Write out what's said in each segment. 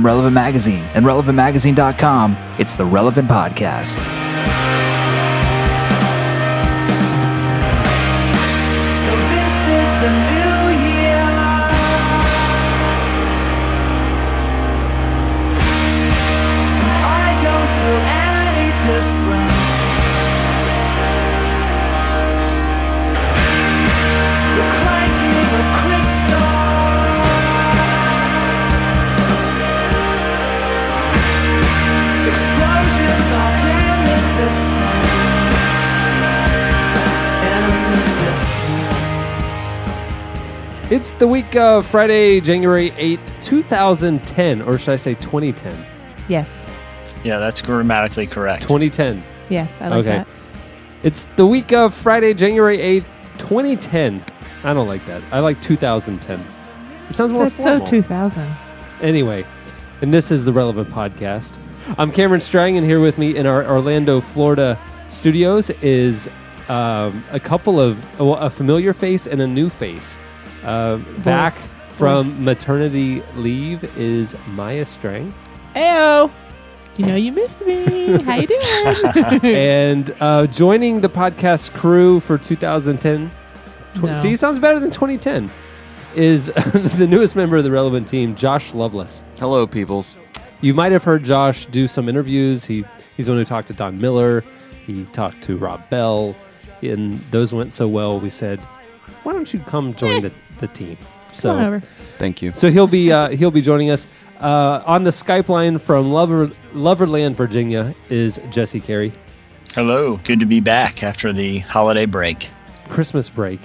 from Relevant Magazine and relevantmagazine.com. It's the Relevant Podcast. So this is the new year. I don't feel any different. The clanking of crystal. It's the week of Friday, January 8th, 2010, or should I say 2010? Yes. Yeah, that's grammatically correct. 2010. Yes, I like that. It's the week of Friday, January 8th, 2010. I don't like that. I like 2010. It sounds more formal. That's so 2000. Anyway, and this is the Relevant Podcast. I'm Cameron Strang, and here with me in our Orlando, Florida studios is a couple of a familiar face and a new face. Back from maternity leave is Maya Strang. Heyo! You know you missed me. How you doing? And joining the podcast crew for 2010. See, sounds better than 2010. Is the newest member of the Relevant team, Josh Loveless. Hello, peoples. You might have heard Josh do some interviews. He's the one who talked to Don Miller. He talked to Rob Bell. And those went so well, we said, why don't you come join the team? So, come on over. Thank you. So he'll be joining us. On the Skype line from Loverland, Virginia, is Jesse Carey. Hello. Good to be back after the holiday break. Christmas break.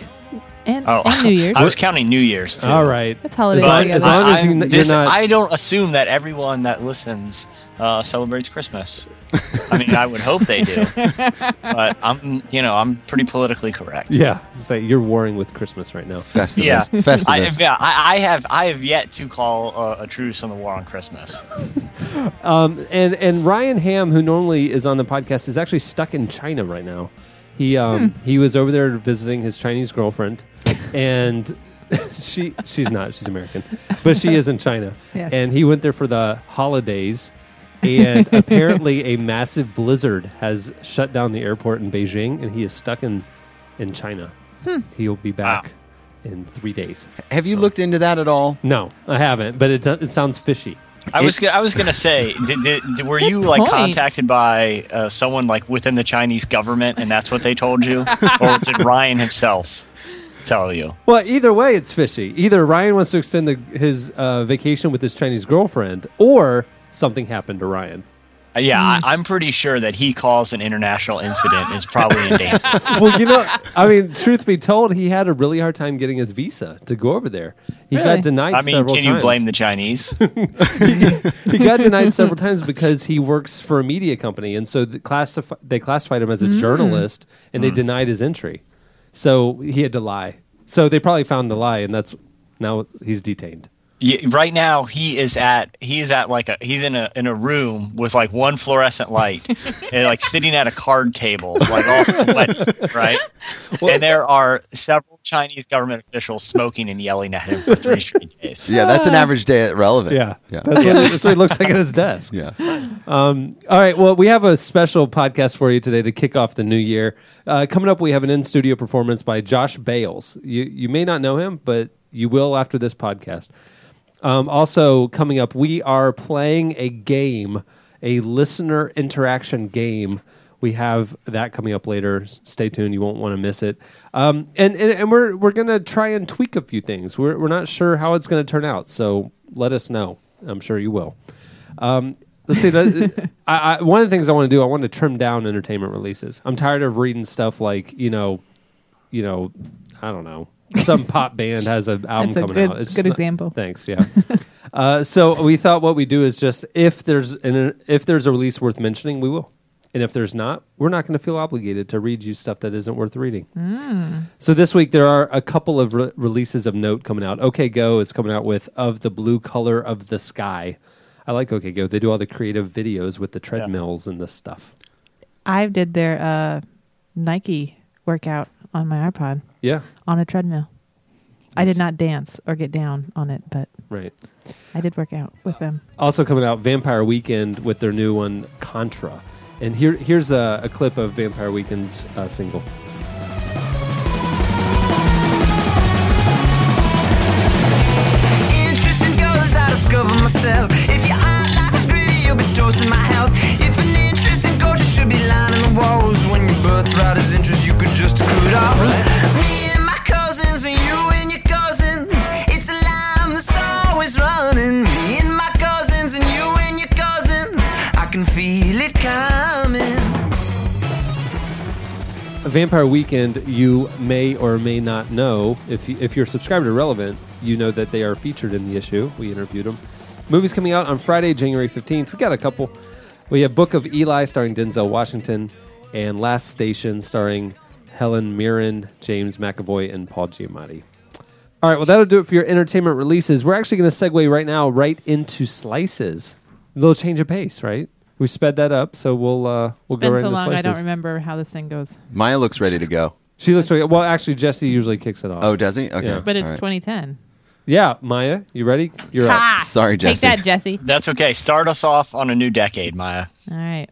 And New Year's. I was counting New Year's, too. All right. That's holiday. I don't assume that everyone that listens celebrates Christmas. I mean, I would hope they do. But I'm pretty politically correct. Yeah. It's like you're warring with Christmas right now. Festivus. Yeah. Festivus. I have yet to call a truce on the war on Christmas. And Ryan Ham, who normally is on the podcast, is actually stuck in China right now. He was over there visiting his Chinese girlfriend, and she's not. She's American, but she is in China. Yes. And he went there for the holidays, and apparently a massive blizzard has shut down the airport in Beijing, and he is stuck in China. He'll be back in 3 days. Have you looked into that at all? No, I haven't, but it sounds fishy. I was gonna say, were you like contacted by someone like within the Chinese government, and that's what they told you, or did Ryan himself tell you? Well, either way, it's fishy. Either Ryan wants to extend his vacation with his Chinese girlfriend, or something happened to Ryan. I'm pretty sure that he calls an international incident is probably in danger. Well, truth be told, he had a really hard time getting his visa to go over there. He got denied several times. I mean, can you blame the Chinese? He got denied several times because he works for a media company, and so they classified him as a journalist, and they denied his entry. So he had to lie. So they probably found the lie, and that's now he's detained. Yeah, right now he's in a room with like one fluorescent light and like sitting at a card table, like all sweaty, right? Well, and there are several Chinese government officials smoking and yelling at him for 3 straight days. Yeah, that's an average day at Relevant. Yeah. That's what he looks like at his desk. Yeah. All right. Well, we have a special podcast for you today to kick off the new year. Coming up, we have an in-studio performance by Josh Bales. You may not know him, but you will after this podcast. Also coming up, we are playing a game, a listener interaction game. We have that coming up later. Stay tuned; you won't want to miss it. And we're gonna try and tweak a few things. We're not sure how it's gonna turn out, so let us know. I'm sure you will. Let's see. One of the things I want to do, I want to trim down entertainment releases. I'm tired of reading stuff like I don't know. Some pop band has an album coming out. It's a good example. Thanks. Yeah. So we thought what we do is just if there's a release worth mentioning, we will, and if there's not, we're not going to feel obligated to read you stuff that isn't worth reading. So this week there are a couple of releases of note coming out. OK Go is coming out with "Of the Blue Color of the Sky." I like OK Go. They do all the creative videos with the treadmills and the stuff. I did their Nike workout on my iPod. Yeah. On a treadmill. I did not dance or get down on it, but right. I did work out with them. Also coming out, Vampire Weekend with their new one, Contra. And here's a clip of Vampire Weekend's single. Interesting girls, I discover myself. If your aunt life is gritty, you'll be toasting my health. If an interesting coach, you should be lining the walls. When your birthright is interest, you could just accrued off. Me and my cousins and you and your cousins. It's a line that's always running. Me and my cousins and you and your cousins. I can feel it coming. Vampire Weekend, you may or may not know, if you're subscribed to Relevant, you know that they are featured in the issue. We interviewed them. Movies coming out on Friday, January 15th. We got a couple. We have Book of Eli starring Denzel Washington and Last Station starring Helen Mirren, James McAvoy, and Paul Giamatti. All right, well, that'll do it for your entertainment releases. We're actually going to segue right now right into Slices. A little change of pace, right? We sped that up, so we'll go right into Slices. It's been so long, I don't remember how this thing goes. Maya looks ready to go. She looks ready. Well, actually, Jesse usually kicks it off. Oh, does he? Okay. Yeah. But it's right. 2010. Yeah, Maya, you ready? You're up. Sorry, Jesse. Take that, Jesse. That's okay. Start us off on a new decade, Maya. All right.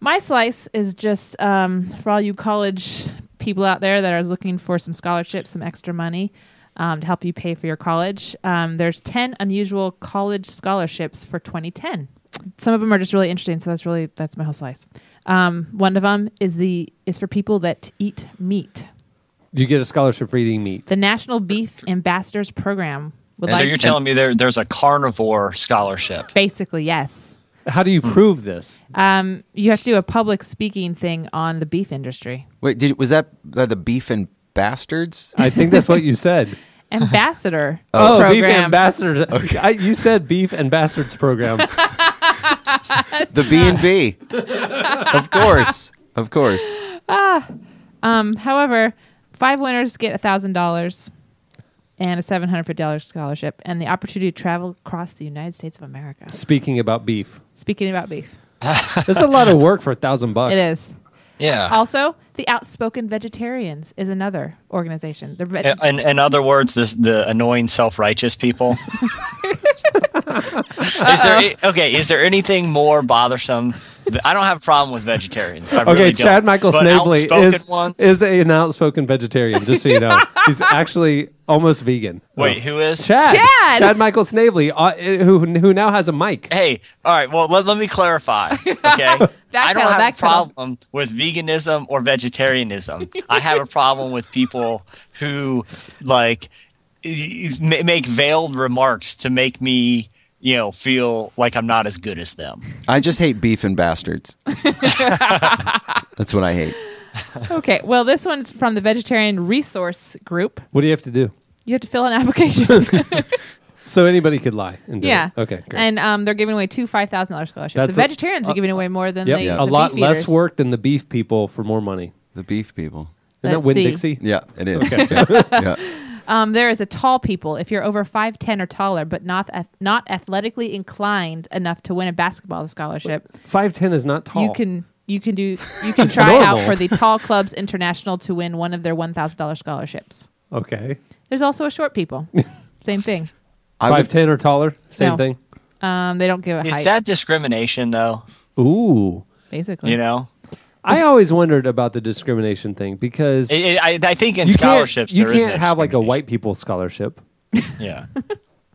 My slice is just for all you college people out there that are looking for some scholarships, some extra money to help you pay for your college. There's 10 unusual college scholarships for 2010. Some of them are just really interesting, so that's my whole slice. One of them is for people that eat meat. You get a scholarship for eating meat. The National Beef Ambassadors Program. So you're telling me there's a carnivore scholarship? Basically, yes. How do you prove this? You have to do a public speaking thing on the beef industry. Wait, was that the Beef and Bastards? I think that's what you said. Ambassador program. Beef Ambassadors. Okay. You said Beef and Bastards Program. The B&B. Of course. However, 5 winners get $1,000 and a $750 scholarship and the opportunity to travel across the United States of America. Speaking about beef. That's a lot of work for $1,000. It is. Yeah. Also, the Outspoken Vegetarians is another organization. In other words, the annoying, self-righteous people. Is there anything more bothersome? I don't have a problem with vegetarians. Chad Michael Snavely is an outspoken vegetarian, just so you know. He's actually almost vegan. Wait, who is? Chad Michael Snavely, who now has a mic. Hey, all right, well, let me clarify, okay? I don't have a problem with veganism or vegetarianism. I have a problem with people who, make veiled remarks to make me... feel like I'm not as good as them. I just hate Beef and Bastards. That's what I hate. Okay, well, this one's from the Vegetarian Resource Group. What do you have to do? You have to fill an application. So anybody could lie and do it. Okay, great. And they're giving away two $5,000 scholarships. The vegetarians are giving away more than the lot less work than the beef people for more money. The beef people. Isn't that Winn-Dixie? Yeah, it is. Okay. Yeah. There is a tall people. If you're over 5'10" or taller, but not athletically inclined enough to win a basketball scholarship, 5'10" is not tall. You can try normal. Out for the Tall Clubs International to win one of their $1,000 scholarships. Okay. There's also a short people. Same thing. 5'10" or taller. Same thing. They don't give a height. Is that discrimination though? Ooh. Basically. I always wondered about the discrimination thing because I think in scholarships you can't have a white people scholarship. Yeah.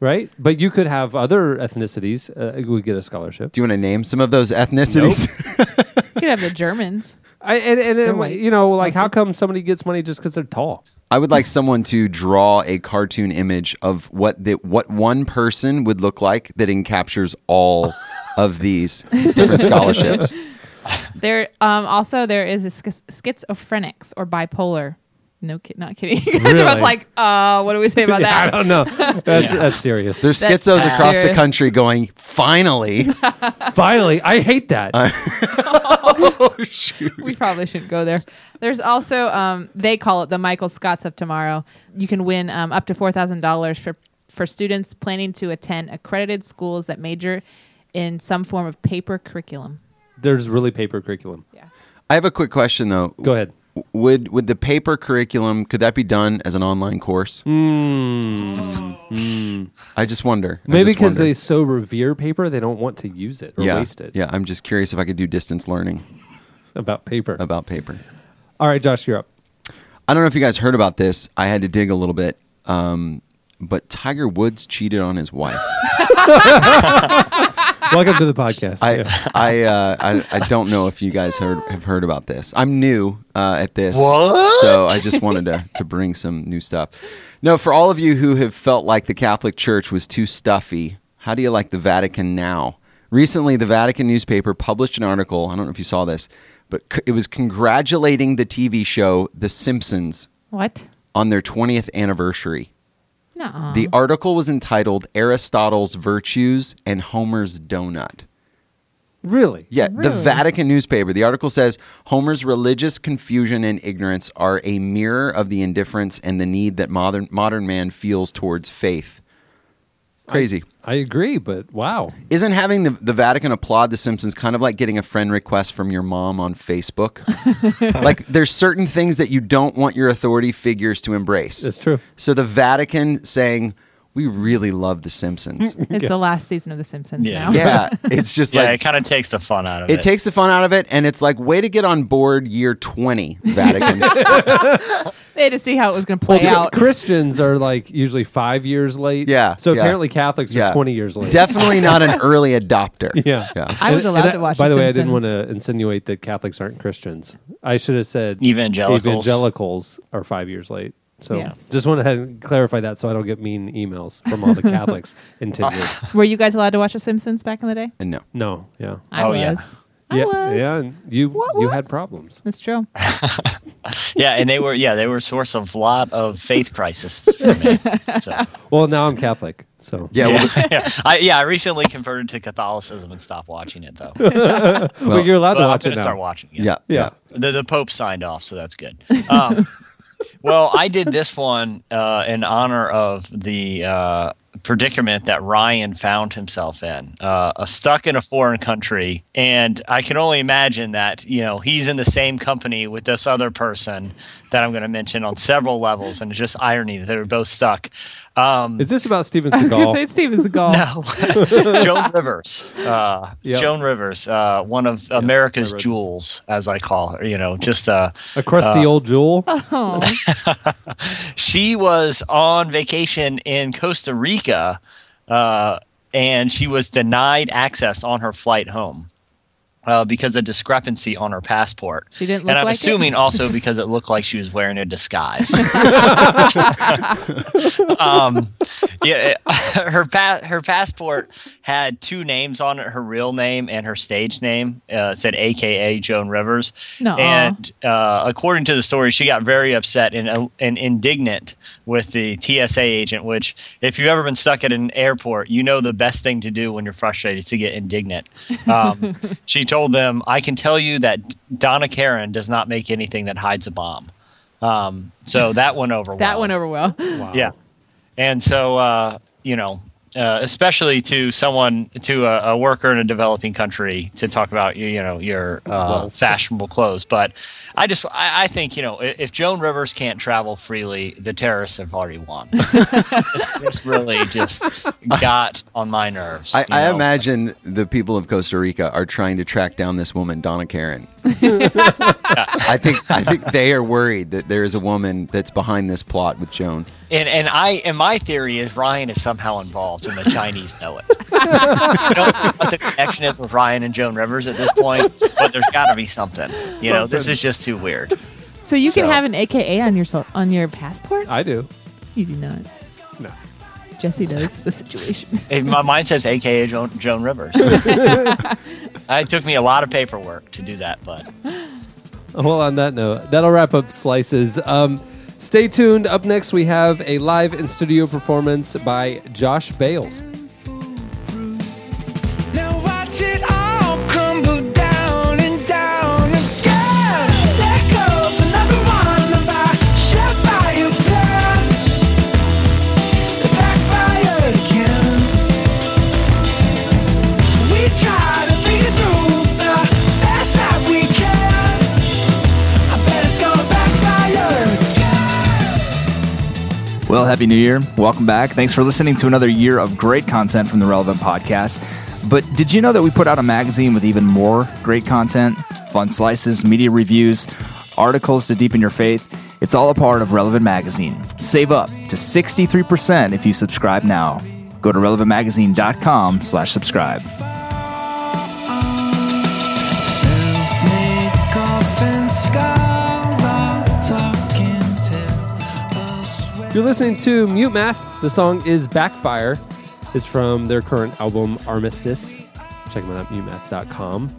Right? But you could have other ethnicities who would get a scholarship. Do you want to name some of those ethnicities? Nope. You could have the Germans. How come somebody gets money just because they're tall? I would like someone to draw a cartoon image of what one person would look like that encaptures all of these different scholarships. There also there is a schizophrenics or bipolar. No, not kidding. You guys are both what do we say about that? I don't know. That's serious. There's schizos across the country going, finally, I hate that. Oh, shoot. We probably shouldn't go there. There's also, they call it the Michael Scotts of tomorrow. You can win up to $4,000 for students planning to attend accredited schools that major in some form of paper curriculum. There's really paper curriculum. Yeah. I have a quick question, though. Go ahead. Would the paper curriculum, could that be done as an online course? I just wonder. Maybe because they so revere paper, they don't want to use it or waste it. Yeah, I'm just curious if I could do distance learning. About paper. All right, Josh, you're up. I don't know if you guys heard about this. I had to dig a little bit. But Tiger Woods cheated on his wife. Welcome to the podcast. I don't know if you guys have heard about this. I'm new at this, so I just wanted to bring some new stuff. No, for all of you who have felt like the Catholic Church was too stuffy, how do you like the Vatican now? Recently, the Vatican newspaper published an article. I don't know if you saw this, but it was congratulating the TV show The Simpsons on their 20th anniversary. No. The article was entitled Aristotle's Virtues and Homer's Donut. Really? Yeah, really? The Vatican newspaper. The article says, Homer's religious confusion and ignorance are a mirror of the indifference and the need that modern man feels towards faith. Crazy. I agree, but wow. Isn't having the Vatican applaud The Simpsons kind of like getting a friend request from your mom on Facebook? Like, there's certain things that you don't want your authority figures to embrace. That's true. So the Vatican saying, we really love The Simpsons. It's the last season of The Simpsons now. Yeah, it's just like... Yeah, it kind of takes the fun out of it. It takes the fun out of it, and it's like, way to get on board year 20, Vatican. They had to see how it was going to play out. Christians are like usually 5 years late. Yeah. So apparently Catholics are 20 years late. Definitely not an early adopter. Yeah. I was allowed to watch The Simpsons. By the way, I didn't want to insinuate that Catholics aren't Christians. I should have said... Evangelicals are 5 years late. So just went ahead and clarify that so I don't get mean emails from all the Catholics in 10 years. Were you guys allowed to watch The Simpsons back in the day? No. Yeah. I was. Yeah, and you had problems. That's true. And they were a source of a lot of faith crises for me. So. Well, now I'm Catholic. So I recently converted to Catholicism and stopped watching it though. Well, you're allowed to watch it now. Start watching it. Yeah. The Pope signed off, so that's good. Well, I did this one in honor of the predicament that Ryan found himself in, stuck in a foreign country. And I can only imagine that, he's in the same company with this other person that I'm going to mention on several levels. And it's just irony that they're both stuck. Is this about Steven Seagal? I was going to say Steven Seagal. No. Joan Rivers. Joan Rivers, one of America's jewels, as I call her. Just a crusty old jewel. Oh. She was on vacation in Costa Rica, and she was denied access on her flight home. Because of discrepancy on her passport. She didn't look like it? And I'm assuming also because it looked like she was wearing a disguise. Her passport had two names on it, her real name and her stage name. It said AKA Joan Rivers. Nuh-uh. And according to the story, she got very upset and indignant with the TSA agent, which if you've ever been stuck at an airport, the best thing to do when you're frustrated is to get indignant. She told them, I can tell you that Donna Karen does not make anything that hides a bomb. So that went over well. Wow. Yeah. And so, especially to someone, to a worker in a developing country to talk about, your fashionable clothes. But I think, if Joan Rivers can't travel freely, the terrorists have already won. This really just got on my nerves. I imagine the people of Costa Rica are trying to track down this woman, Donna Karen. I think they are worried that there is a woman that's behind this plot with Joan. And my theory is Ryan is somehow involved, and the Chinese know it. I don't know what the connection is with Ryan and Joan Rivers at this point, but there's got to be something. This is just too weird. So can have an AKA on your passport? I do. You do not. No. Jesse does the situation. Mine says AKA Joan Rivers. It took me a lot of paperwork to do that, but. Well, on that note, that'll wrap up Slices. Stay tuned. Up next, we have a live in studio performance by Josh Bales. Now watch it all crumble down and down again. There goes another one of our shot fire plans. The backfire again. So we try to think it through the best that we can. I bet it's gonna Well, Happy New Year. Welcome back. Thanks for listening to another year of great content from the Relevant Podcast. But did you know that we put out a magazine with even more great content? Fun slices, media reviews, articles to deepen your faith. It's all a part of Relevant Magazine. Save up to 63% if you subscribe now. Go to relevantmagazine.com/subscribe. You're listening to Mute Math. The song is Backfire. It's from their current album, Armistice. Check them out at mutemath.com.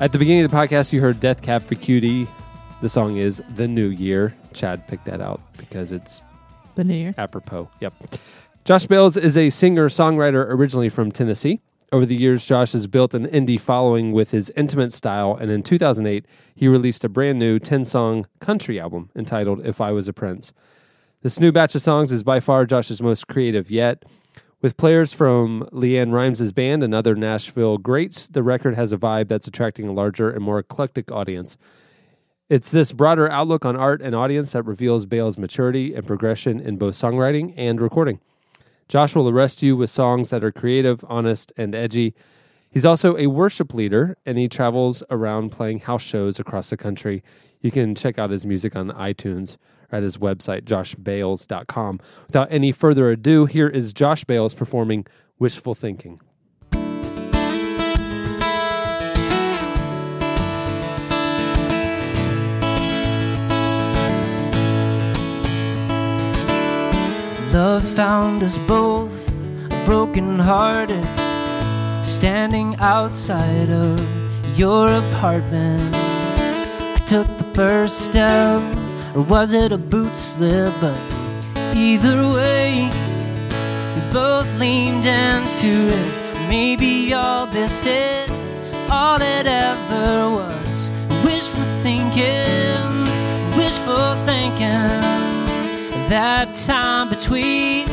At the beginning of the podcast, you heard Death Cab for Cutie. The song is The New Year. Chad picked that out because it's... The New Year? Apropos. Yep. Josh Bales is a singer-songwriter originally from Tennessee. Over the years, Josh has built an indie following with his intimate style, and in 2008, he released a brand new 10-song country album entitled If I Was a Prince. This new batch of songs is by far Josh's most creative yet. With players from LeAnn Rimes' band and other Nashville greats, the record has a vibe that's attracting a larger and more eclectic audience. It's this broader outlook on art and audience that reveals Bale's maturity and progression in both songwriting and recording. Josh will arrest you with songs that are creative, honest, and edgy. He's also a worship leader, and he travels around playing house shows across the country. You can check out his music on iTunes or at his website, joshbales.com. Without any further ado, here is Josh Bales performing Wishful Thinking. Love found us both broken-hearted, standing outside of your apartment. I took the first step, or was it a boot slip? But either way, we both leaned into it. Maybe all this is all it ever was. Wishful thinking, wishful thinking. That time between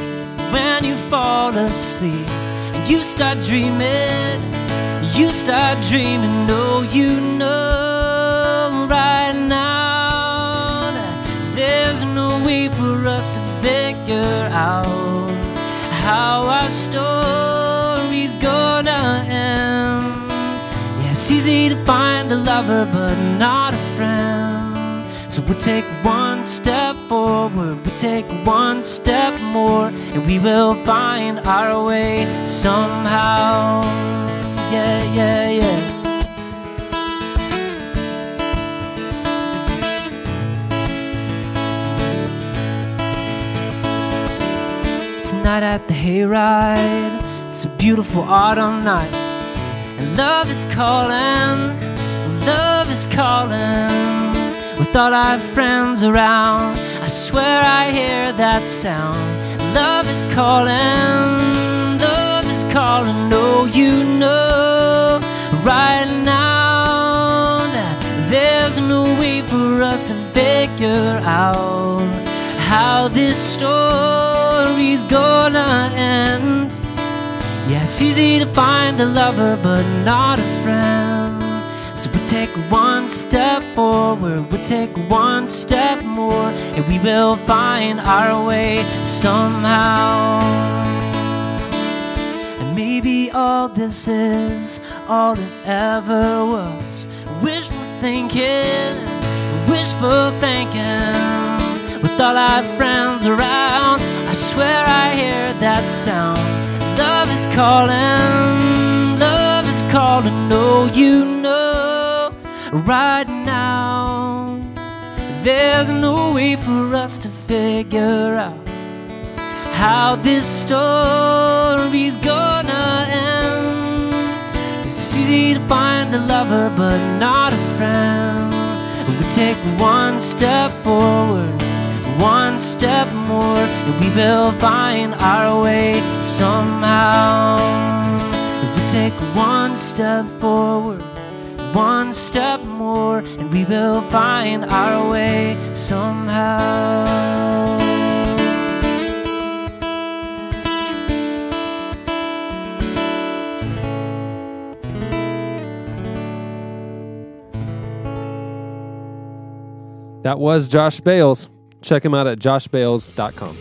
when you fall asleep and you start dreaming. Oh, you know right now that there's no way for us to figure out how our story's gonna end. Yeah, it's easy to find a lover but not a friend. So we'll take one step forward, we'll take one step more, and we will find our way somehow. Yeah, yeah, yeah. Tonight at the hayride, it's a beautiful autumn night, and love is calling. With all our friends around, I swear I hear that sound. Love is calling, oh, you know right now that there's no way for us to figure out how this story's gonna end. Yeah, it's easy to find a lover, but not a friend. So we'll take one step forward, we'll take one step more, and we will find our way somehow. And maybe all this is all it ever was. Wishful thinking. With all our friends around, I swear I hear that sound. Love is calling, oh, you know. Right now, there's no way for us to figure out how this story's gonna end. It's easy to find a lover, but not a friend. We take one step forward, one step more, and we will find our way somehow. We take one step forward, one step more, and we will find our way somehow. That was Josh Bales. Check him out at joshbales.com.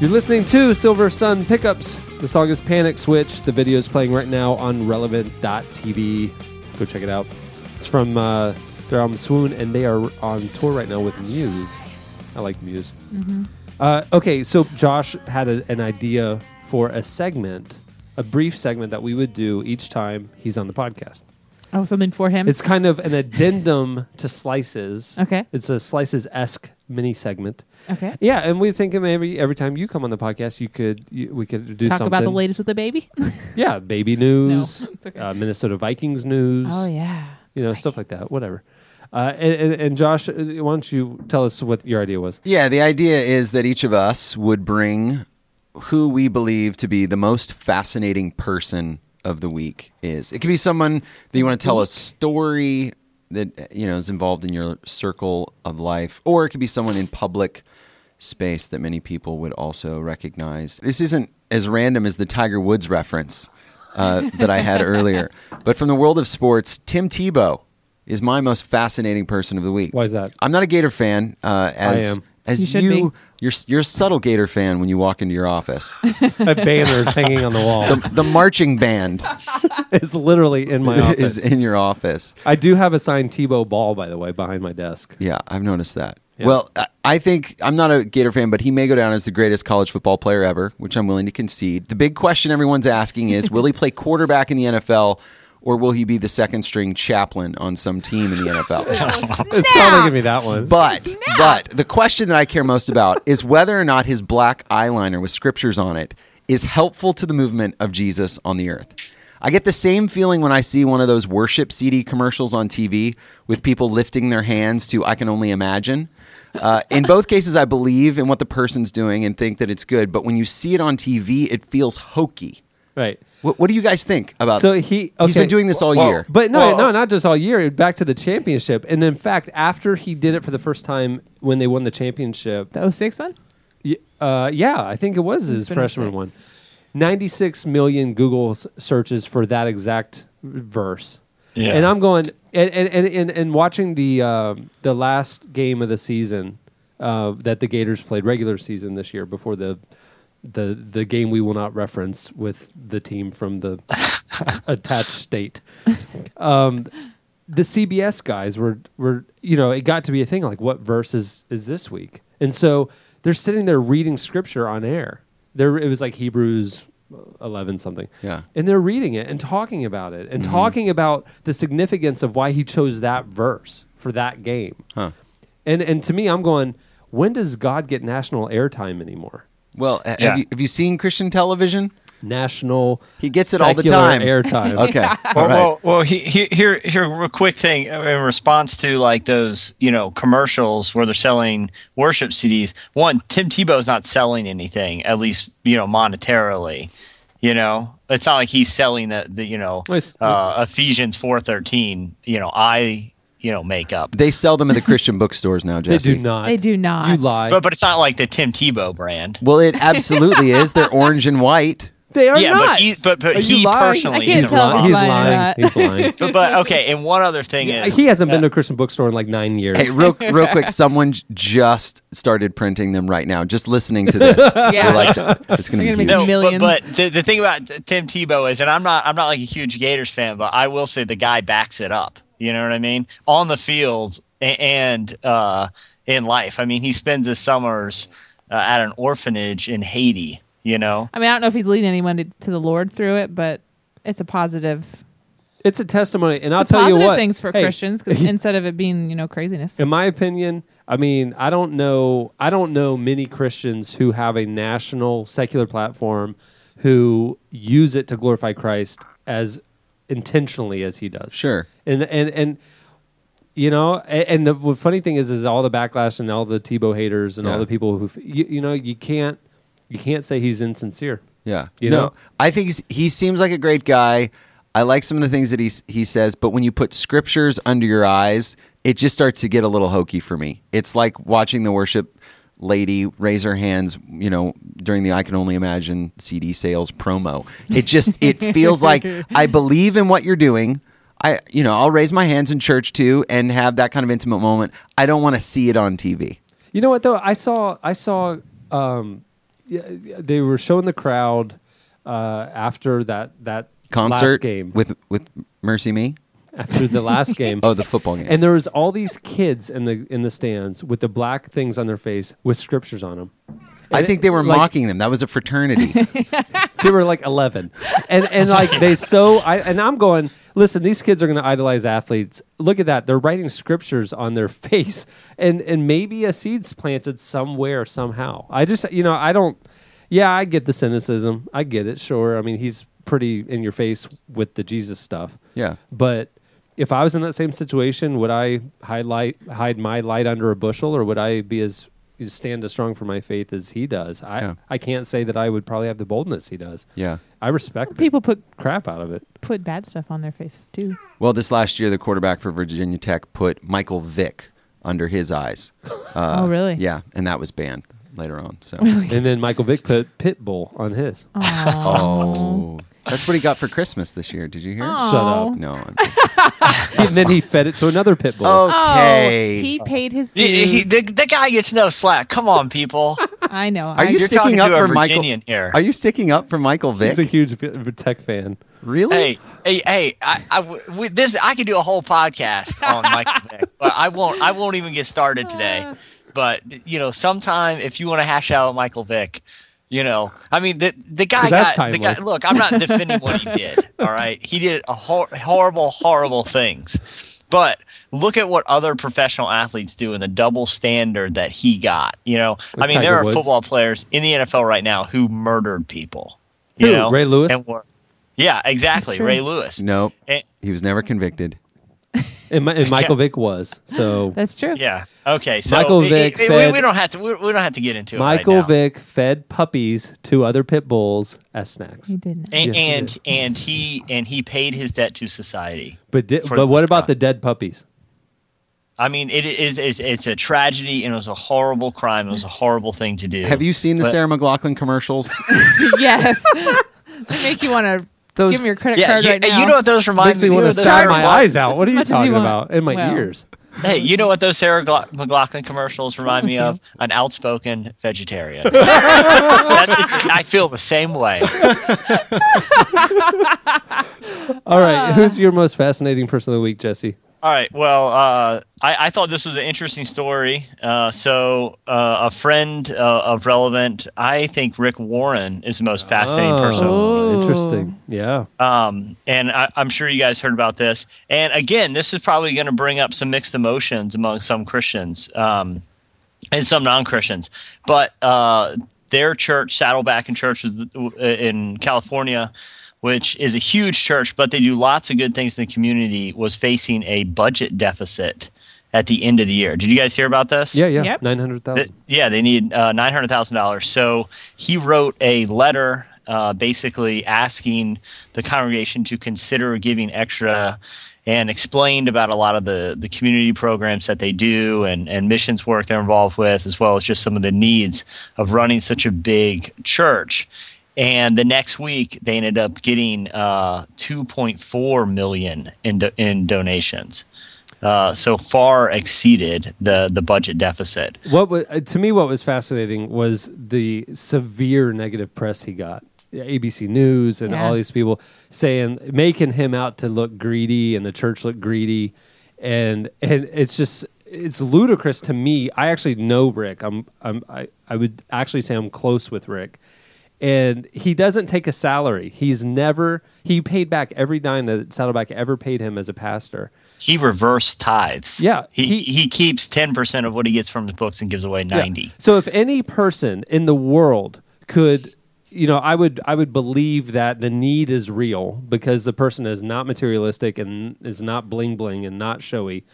You're listening to Silver Sun Pickups. The song is Panic Switch. The video is playing right now on relevant.tv. Go check it out. It's from their album Swoon, and they are on tour right now with Muse. I like Muse. Mm-hmm. Okay, so Josh had an idea for a segment, a brief segment that we would do each time he's on the podcast. Oh, something for him? It's kind of an addendum to Slices. Okay. It's a Slices-esque mini segment. Okay. Yeah, and we think every time you come on the podcast, we could do something. Talk about the latest with the baby? Yeah, baby news, no, it's okay. Minnesota Vikings news. Oh, yeah. You know, Vikings. Stuff like that, whatever. And Josh, why don't you tell us what your idea was? Yeah, the idea is that each of us would bring who we believe to be the most fascinating person of the week is. It could be someone that you want to tell a story that, you know, is involved in your circle of life, or it could be someone in public space that many people would also recognize. This isn't as random as the Tiger Woods reference that I had earlier, but from the world of sports, Tim Tebow is my most fascinating person of the week. Why is that? I'm not a Gator fan. I am. As you're a subtle Gator fan when you walk into your office. A banner's hanging on the wall. The marching band is literally in my office. Is in your office. I do have a signed Tebow ball, by the way, behind my desk. Yeah, I've noticed that. Yeah. Well, I think I'm not a Gator fan, but he may go down as the greatest college football player ever, which I'm willing to concede. The big question everyone's asking is, will he play quarterback in the NFL? Or will he be the second-string chaplain on some team in the NFL? It's probably going to be that one. But the question that I care most about is whether or not his black eyeliner with scriptures on it is helpful to the movement of Jesus on the earth. I get the same feeling when I see one of those worship CD commercials on TV with people lifting their hands to I Can Only Imagine. In both cases, I believe in what the person's doing and think that it's good. But when you see it on TV, it feels hokey. Right. What do you guys think about? So he's been doing this all year, but no, not just all year. Back to the championship, and in fact, after he did it for the first time when they won the championship, the 2006 one. Yeah, I think it was his freshman one. 96 million Google searches for that exact verse. Yeah, and I'm going and watching the last game of the season that the Gators played regular season this year before the game we will not reference with the team from the attached state. The CBS guys were you know, it got to be a thing like, what verse is this week? And so they're sitting there reading scripture on air. It was like Hebrews 11 something. Yeah. And they're reading it and talking about it and talking about the significance of why he chose that verse for that game. Huh. And to me, I'm going, when does God get national airtime anymore? Well, yeah. have you seen Christian television? National, he gets it all the time. Airtime. Okay. Yeah. Well, here, real quick thing in response to like those, you know, commercials where they're selling worship CDs. One, Tim Tebow's not selling anything, at least, you know, monetarily. You know, it's not like he's selling the you know, Ephesians 4:13. You know, makeup. They sell them in the Christian bookstores now, Jesse. They do not. You lie. But it's not like the Tim Tebow brand. Well, it absolutely is. They're orange and white. They are not. But he personally isn't wrong. He's lying. But okay, and one other thing is... He hasn't been to a Christian bookstore in like 9 years. Hey, real quick, someone just started printing them right now, just listening to this. Yeah. Like, it's going to be millions. But the thing about Tim Tebow is, and I'm not like a huge Gators fan, but I will say the guy backs it up. You know what I mean? On the field and in life. I mean, he spends his summers at an orphanage in Haiti, you know? I mean, I don't know if he's leading anyone to the Lord through it, but it's a positive. It's a testimony. And I'll tell you what. Positive things for Christians, 'cause instead of it being, you know, craziness. In my opinion, I mean, I don't know many Christians who have a national secular platform who use it to glorify Christ as intentionally as he does. Sure. And You know, and the funny thing is all the backlash and all the Tebow haters and all the people who, you can't say he's insincere. Yeah. You know? I think he seems like a great guy. I like some of the things that he says, but when you put scriptures under your eyes, it just starts to get a little hokey for me. It's like watching the worship lady raise her hands, you know, during the I Can Only Imagine CD sales promo. It feels like I believe in what you're doing. I'll raise my hands in church too and have that kind of intimate moment. I don't want to see it on TV. You know what though? I saw they were showing the crowd after that concert last game with Mercy Me. After the last game, oh, the football game, and there was all these kids in the stands with the black things on their face with scriptures on them. And I think they were mocking them. That was a fraternity. They were like 11, and like they so. I'm going. Listen, these kids are going to idolize athletes. Look at that. They're writing scriptures on their face, and maybe a seed's planted somewhere somehow. I just I don't. Yeah, I get the cynicism. I get it. Sure. I mean, he's pretty in your face with the Jesus stuff. Yeah, but. If I was in that same situation, would I hide my light under a bushel, or would I be stand as strong for my faith as he does? I can't say that I would probably have the boldness he does. Yeah, I respect people put crap out of it, put bad stuff on their face too. Well, this last year, the quarterback for Virginia Tech put Michael Vick under his eyes. Oh, really? Yeah, and that was banned later on. So, really? And then Michael Vick put Pitbull on his. Oh. That's what he got for Christmas this year. Did you hear it? Shut up. No. I'm just... And then he fed it to another pit bull. Okay. Oh, he paid his dues. The guy gets no slack. Come on, people. I know. Are you sticking up for Michael Vick? He's a huge Tech fan. Really? Hey! I could do a whole podcast on Michael Vick, but I won't even get started today. But sometime if you want to hash out Michael Vick. The guy got the guy. Look, I'm not defending what he did. All right, he did horrible things, but look at what other professional athletes do and the double standard that he got. There are football players in the NFL right now who murdered people. You know, Ray Lewis. Yeah, exactly, Ray Lewis. No, he was never convicted. And Michael Vick was so. That's true. Yeah. Okay. So Michael Vick. We don't have to. We don't have to get into it. Michael Vick fed puppies to other pit bulls as snacks. He didn't. And he paid his debt to society. But what about the dead puppies? I mean, it's a tragedy, and it was a horrible crime. It was a horrible thing to do. Have you seen the Sarah McLachlan commercials? Yes. They make you want to. Give me your credit card right now. You know what those remind Makes me want to start my eyes out. What are you talking about? In my ears. Hey, you know what those Sarah McLachlan commercials remind me of? An outspoken vegetarian. I feel the same way. All right. Who's your most fascinating person of the week, Jesse? All right. Well, I thought this was an interesting story. A friend of Relevant, I think Rick Warren is the most fascinating person. Interesting. Yeah. And I'm sure you guys heard about this. And again, this is probably going to bring up some mixed emotions among some Christians and some non-Christians. But their church, Saddleback Church in California, which is a huge church, but they do lots of good things in the community, was facing a budget deficit at the end of the year. Did you guys hear about this? Yeah, yep. $900,000. Yeah, they need $900,000. So he wrote a letter basically asking the congregation to consider giving extra and explained about a lot of the community programs that they do and missions work they're involved with, as well as just some of the needs of running such a big church. And the next week, they ended up getting $2.4 million in donations. So far exceeded the budget deficit. To me, what was fascinating was the severe negative press he got. ABC News and all these people making him out to look greedy and the church look greedy. And it's just... It's ludicrous to me. I actually know Rick. I would actually say I'm close with Rick. And he doesn't take a salary. He paid back every dime that Saddleback ever paid him as a pastor. He reversed tithes. Yeah. He keeps 10% of what he gets from his books and gives away 90%. Yeah. So if any person in the world could, I would believe that the need is real because the person is not materialistic and is not bling bling and not showy.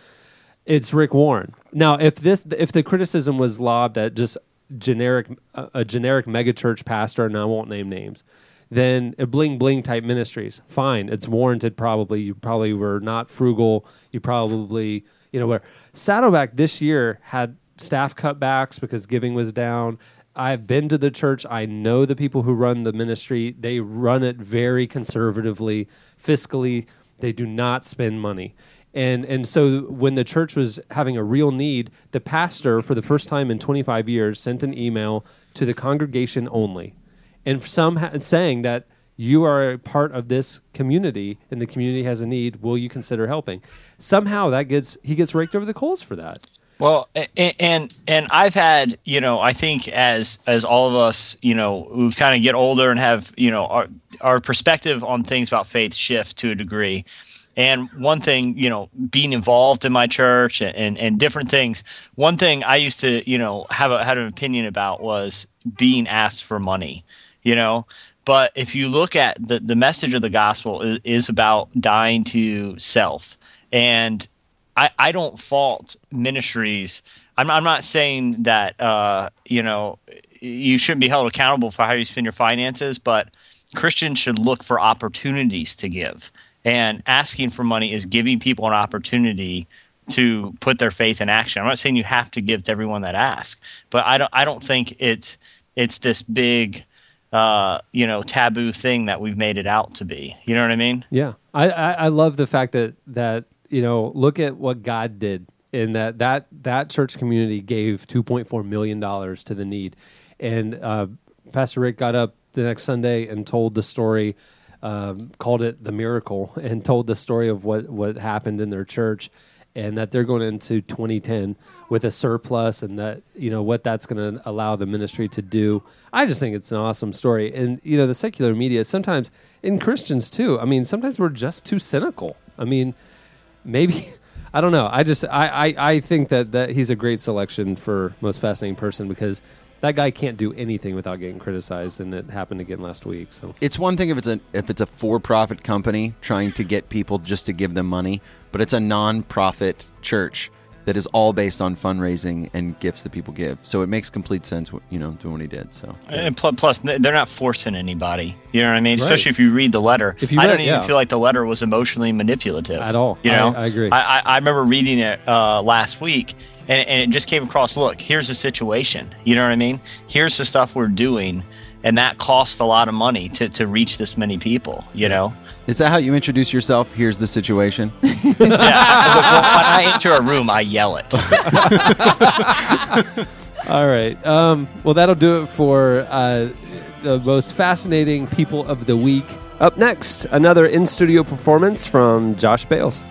It's Rick Warren. Now, if the criticism was lobbed at just a generic megachurch pastor, and I won't name names, then a bling bling type ministries, fine, it's warranted. Probably you probably were not frugal. You probably where Saddleback this year had staff cutbacks because giving was down. I've been to the church. I know the people who run the ministry. They run it very conservatively, fiscally. They do not spend money. And so when the church was having a real need, the pastor, for the first time in 25 years, sent an email to the congregation only, and saying that you are a part of this community and the community has a need. Will you consider helping? Somehow he gets raked over the coals for that. Well, and I've had, I think as all of us, we kind of get older and have, our perspective on things about faith shift to a degree. And one thing, being involved in my church and different things, one thing I used to, had an opinion about was being asked for money, But if you look at the message of the gospel is about dying to self. And I don't fault ministries. I'm not saying that, you shouldn't be held accountable for how you spend your finances, but Christians should look for opportunities to give. And asking for money is giving people an opportunity to put their faith in action. I'm not saying you have to give to everyone that asks, but I don't think it's this big, taboo thing that we've made it out to be. You know what I mean? Yeah, I love the fact that look at what God did in that church community gave $2.4 million to the need, and Pastor Rick got up the next Sunday and told the story. Called it the miracle and told the story of what happened in their church, and that they're going into 2010 with a surplus, and that what that's going to allow the ministry to do. I just think it's an awesome story, and the secular media sometimes, and Christians too. I mean, sometimes we're just too cynical. I mean, maybe I don't know. I think that he's a great selection for most fascinating person because. That guy can't do anything without getting criticized, and it happened again last week. So it's one thing if it's a for-profit company trying to get people just to give them money, but it's a non-profit church that is all based on fundraising and gifts that people give. So it makes complete sense, doing what he did. So and plus, they're not forcing anybody. You know what I mean? Right. Especially if you read the letter. I don't even feel like the letter was emotionally manipulative at all. I agree. I remember reading it last week. And it just came across, look, here's the situation. You know what I mean? Here's the stuff we're doing, and that costs a lot of money to reach this many people, Is that how you introduce yourself? Here's the situation? Yeah. When I enter a room, I yell it. All right. Well, that'll do it for the most fascinating people of the week. Up next, another in-studio performance from Josh Bales.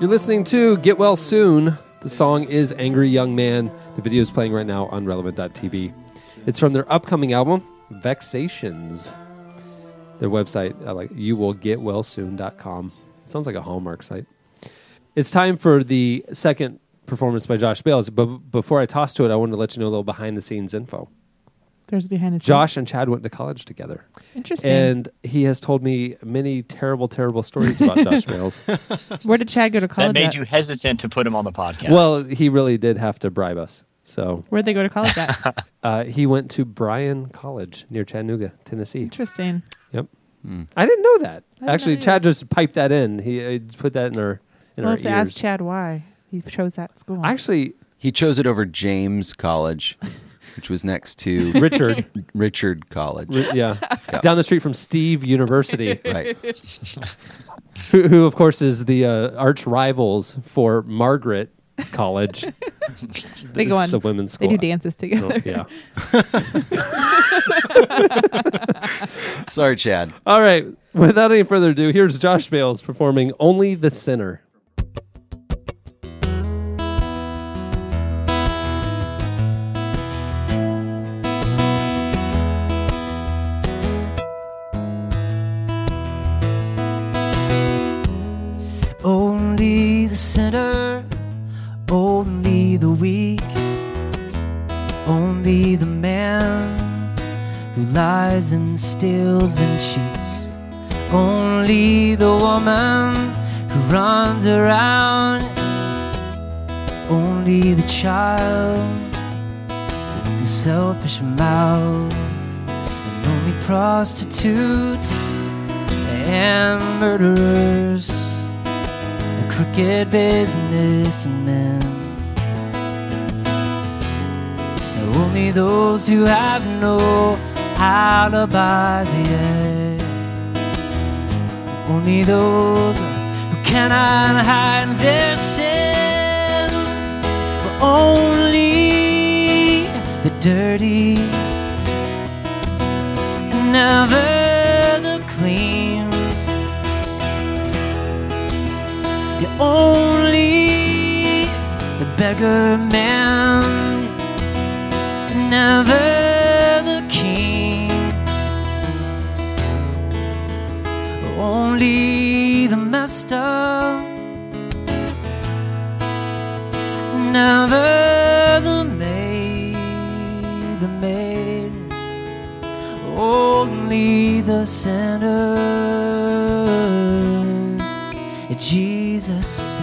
You're listening to Get Well Soon. The song is Angry Young Man. The video is playing right now on Relevant.tv. It's from their upcoming album, Vexations. Their website, youwillgetwellsoon.com. Sounds like a Hallmark site. It's time for the second performance by Josh Bales, but before I toss to it, I wanted to let you know a little behind-the-scenes info. There's behind-the-scenes. Josh and Chad went to college together. Interesting. And he has told me many terrible, terrible stories about Josh Bales. Where did Chad go to college? That made you hesitant to put him on the podcast. Well, he really did have to bribe us. So where'd they go to college at? He went to Bryan College near Chattanooga, Tennessee. Interesting. Yep. Mm. I didn't know that. Actually, Chad just piped that in. He put that in our ears. We'll have to ask Chad why he chose that school. Actually, he chose it over James College. Which was next to Richard College. Down the street from Steve University. Right. who, of course, is the arch rivals for Margaret College. They go on. The women's school. They do dances together. Oh, yeah. Sorry, Chad. All right. Without any further ado, here's Josh Bales performing Only the Sinner. Only the sinner, only the weak, only the man who lies and steals and cheats, only the woman who runs around, only the child with the selfish mouth, and only prostitutes and murderers, crooked businessmen. Only those who have no alibis yet. Only those who cannot hide their sin. Only the dirty, never the clean. Only the beggar man, never the king. Only the master, never the maid, the maid. Only the sinner, Jesus. Jesus saved.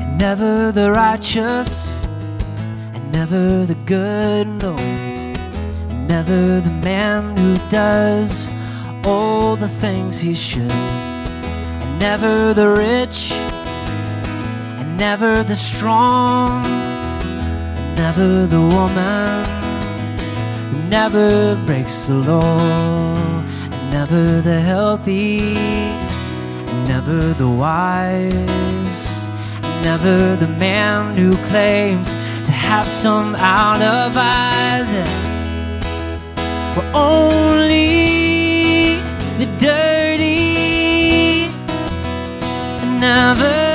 And never the righteous, and never the good, no, and never the man who does all the things he should, and never the rich, never the strong, never the woman who never breaks the law, and never the healthy, and never the wise, and never the man who claims to have some alibis. We're only the dirty, and never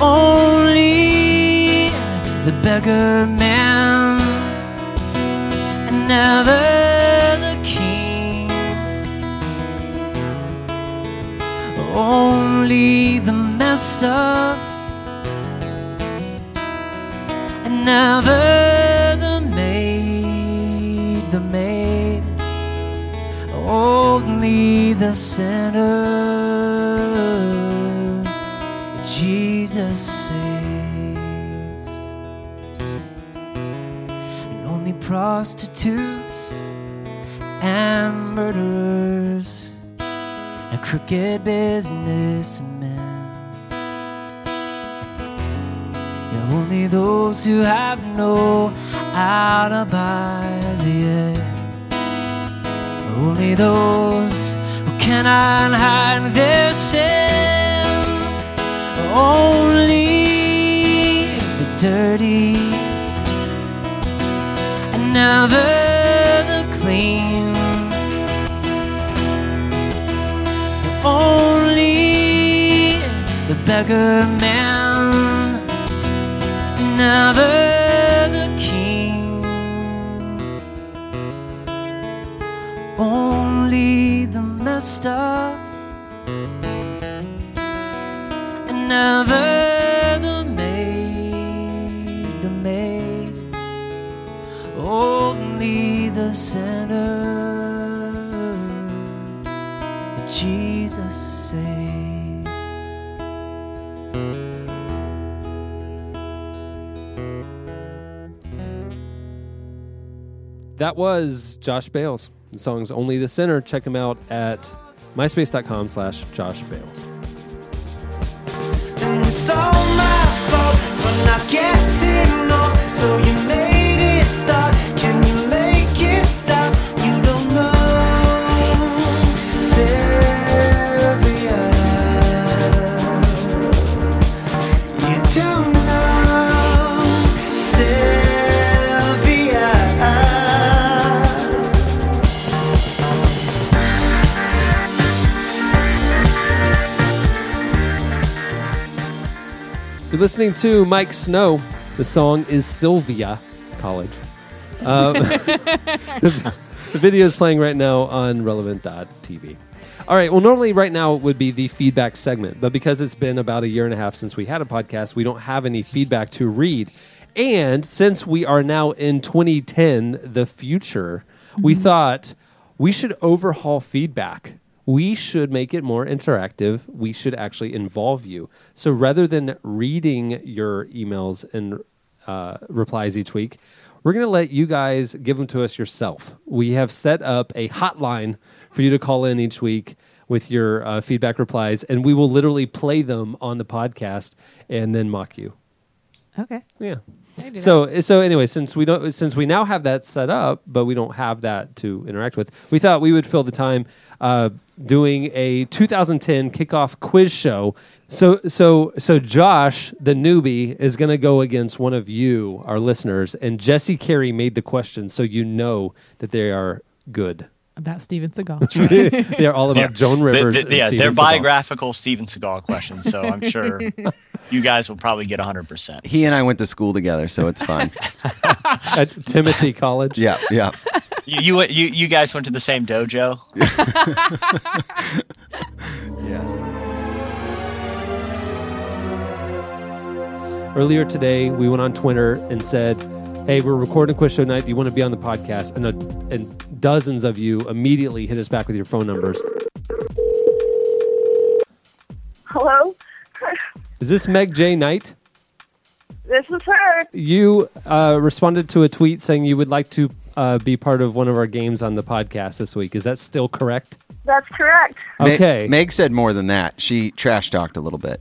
only the beggar man, and never the king. Only the master, and never the maid, the maid. Only the sinner, Jesus saves. And only prostitutes and murderers and crooked businessmen. Yeah, only those who have no alibis yet. Only those who cannot hide their sin. Only the dirty, and never the clean. Only the beggar man, never. Only the master, and never the maid, the maid. Only the sinner, Jesus saves. That was Josh Bales. The song's Only the Sinner. Check him out at myspace.com/Josh Bales. And it's all my fault for not getting lost. So you made it stop. Can you make it stop? You don't know. listening to Mike Snow. The song is Sylvia College. The video is playing right now on relevant.tv. All right, well, normally right now would be the feedback segment, but because it's been about a year and a half since we had a podcast, we don't have any feedback to read. And since we are now in 2010, the future, we thought we should overhaul feedback. We should make it more interactive. We should actually involve you. So rather than reading your emails and replies each week, we're going to let you guys give them to us yourself. We have set up a hotline for you to call in each week with your feedback replies, and we will literally play them on the podcast and then mock you. Okay. Yeah. So anyway, since we now have that set up, but we don't have that to interact with, we thought we would fill the time doing a 2010 kickoff quiz show. So Josh, the newbie, is going to go against one of you, our listeners, and Jesse Carey made the questions, so you know that they are good. About Steven Seagal. They're all about Joan Rivers. They're biographical Steven Seagal questions, so I'm sure you guys will probably get 100%. He and I went to school together, so it's fine. At Timothy College? Yeah. You guys went to the same dojo? Yes. Earlier today, we went on Twitter and said, hey, we're recording quiz show night. Do you want to be on the podcast? And dozens of you immediately hit us back with your phone numbers. Hello? Is this Meg J. Knight? This is her. You responded to a tweet saying you would like to be part of one of our games on the podcast this week. Is that still correct? That's correct. Okay. Meg said more than that. She trash talked a little bit.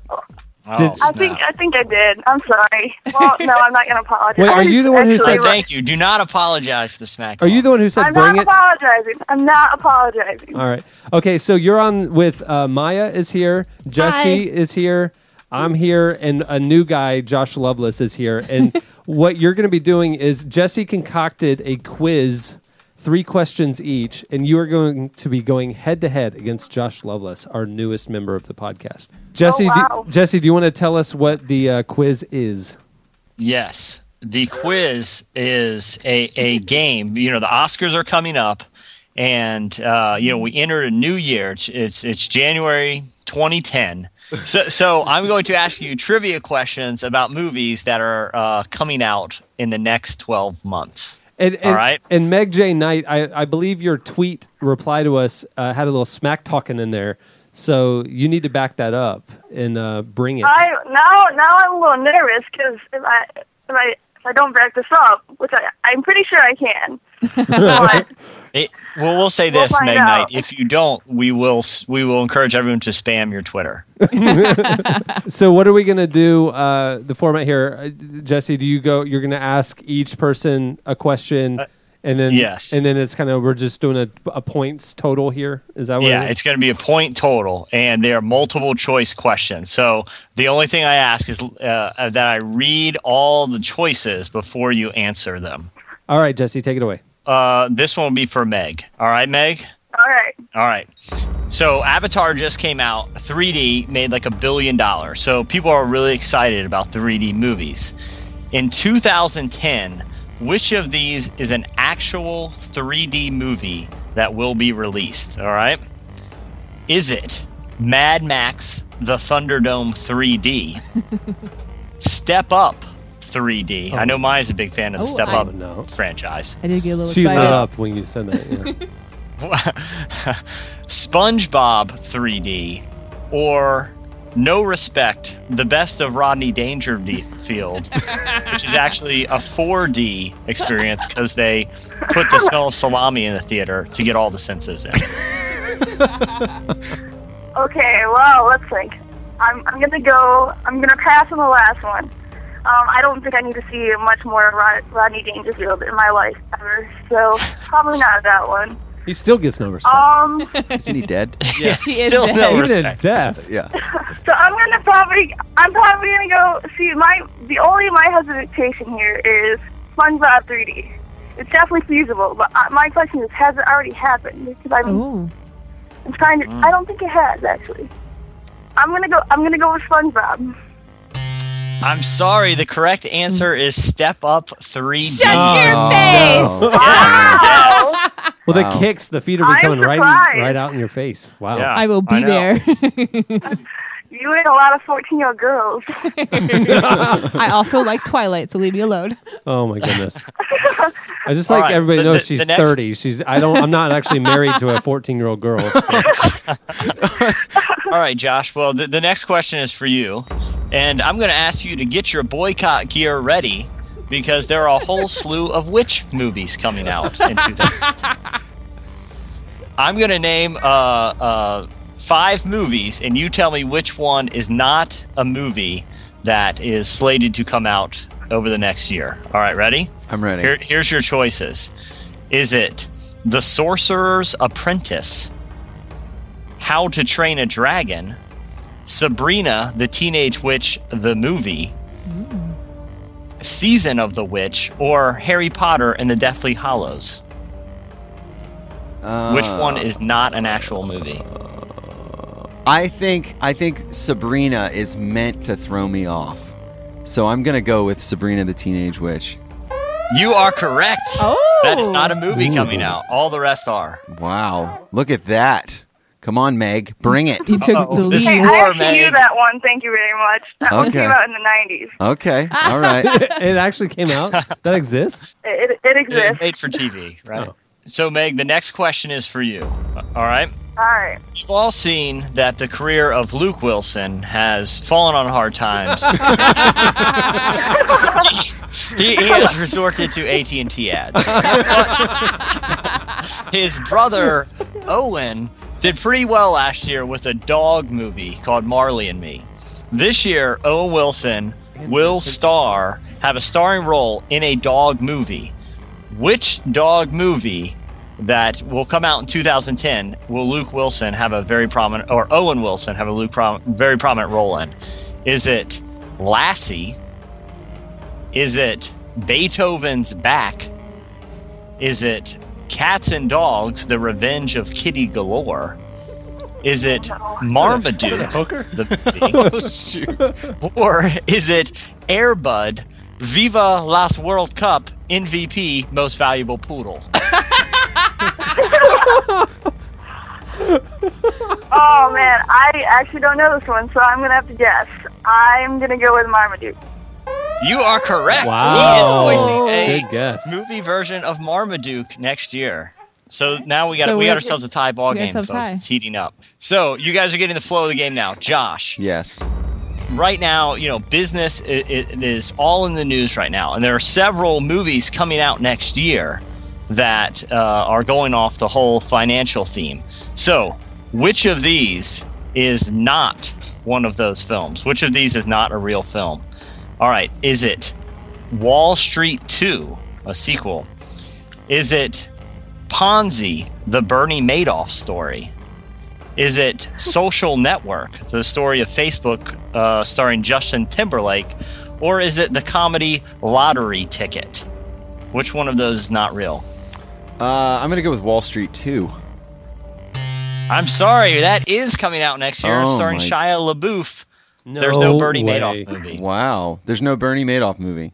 I think I did. I'm sorry. Well, no, I'm not going to apologize. Wait, are you the one who said thank you? Do not apologize for the smack. Are you the one who said bring it? I'm not apologizing. All right. Okay, so you're on with Maya is here. Jesse is here. I'm here. And a new guy, Josh Loveless, is here. And what you're going to be doing is Jesse concocted a quiz, 3 questions each, and you are going to be going head-to-head against Josh Loveless, our newest member of the podcast. Jesse, do you want to tell us what the quiz is? Yes. The quiz is a game. You know, the Oscars are coming up, and, we entered a new year. It's January 2010. So I'm going to ask you trivia questions about movies that are coming out in the next 12 months. And, all right. And Meg J. Knight, I believe your tweet reply to us had a little smack talking in there, so you need to back that up and bring it. Now I'm a little nervous because if I don't back this up, which I'm pretty sure I can. We'll say this, Meg Knight. If you don't, we will encourage everyone to spam your Twitter. So what are we going to do? The format here, Jesse. Do you go? You're going to ask each person a question, and then yes, and then it's kind of we're just doing a points total here. Is that what? Yeah, it's going to be a point total, and they are multiple choice questions. So the only thing I ask is that I read all the choices before you answer them. All right, Jesse, take it away. This one will be for Meg. All right, Meg? All right. So Avatar just came out. 3D made like $1 billion. So people are really excited about 3D movies. In 2010, which of these is an actual 3D movie that will be released? All right. Is it Mad Max The Thunderdome 3D? Step Up 3D. Oh. I know Maya's a big fan of the Step Up franchise. I did get a little excited. She lit up when you said that. Yeah. SpongeBob 3D or No Respect, The Best of Rodney Dangerfield, which is actually a 4D experience because they put the smell of salami in the theater to get all the senses in. Okay, well, let's think. I'm going to pass on the last one. I don't think I need to see much more of Rodney Dangerfield in my life ever, so probably not that one. He still gets no respect. Isn't he dead? Yeah, still dead. No respect. Even death. Yeah. So I'm probably gonna go see my hesitation here is SpongeBob 3D. It's definitely feasible, but my question is, has it already happened? Because I'm trying to. I don't think it has actually. I'm gonna go with SpongeBob. I'm sorry. The correct answer is Step Up 3D. Shut your face! No. Yes, yes. Well, the kicks, the feet are coming right out in your face. Wow. Yeah, I will be there. You and a lot of 14-year-old girls. I also like Twilight, so leave me alone. Oh, my goodness. I just like everybody knows she's 30. I'm not actually married to a 14-year-old girl. So. All right, Josh. Well, the next question is for you. And I'm going to ask you to get your boycott gear ready because there are a whole slew of witch movies coming out in 2000. I'm going to name 5 movies, and you tell me which one is not a movie that is slated to come out over the next year. All right, ready? I'm ready. Here's your choices. Is it The Sorcerer's Apprentice, How to Train a Dragon, Sabrina, the Teenage Witch, the movie, Season of the Witch, or Harry Potter and the Deathly Hallows? Which one is not an actual movie? I think Sabrina is meant to throw me off. So I'm going to go with Sabrina, the Teenage Witch. You are correct. Oh. That is not a movie coming out. All the rest are. Wow. Look at that. Come on, Meg. Bring it. You took the lead. Hey, I knew that one. Thank you very much. That one came out in the 90s. Okay. All right. It actually came out? That exists? It exists. It's made for TV, right? Oh. So, Meg, the next question is for you. All right? All right. We've all seen that the career of Luke Wilson has fallen on hard times. He has resorted to AT&T ads. His brother, Owen, did pretty well last year with a dog movie called Marley and Me. This year, Owen Wilson will have a starring role in a dog movie. Which dog movie that will come out in 2010 will Owen Wilson have a very prominent role in? Is it Lassie? Is it Beethoven's Back? Is it Cats and Dogs, The Revenge of Kitty Galore? Is it Marmaduke? Is it a hooker? Oh, shoot. Or is it Airbud, Viva Las World Cup, MVP, Most Valuable Poodle? Oh, man. I actually don't know this one, so I'm going to have to guess. I'm going to go with Marmaduke. You are correct. Wow. He is voicing a movie version of Marmaduke next year. So now we got ourselves a tie ball game, folks. Tie. It's heating up. So you guys are getting the flow of the game now. Josh. Yes. Right now, business it is all in the news right now. And there are several movies coming out next year that are going off the whole financial theme. So which of these is not one of those films? Which of these is not a real film? All right, is it Wall Street 2, a sequel? Is it Ponzi, the Bernie Madoff story? Is it Social Network, the story of Facebook starring Justin Timberlake? Or is it the comedy Lottery Ticket? Which one of those is not real? I'm going to go with Wall Street 2. I'm sorry, that is coming out next year, starring Shia LaBeouf. There's no Bernie Madoff movie. Wow. There's no Bernie Madoff movie.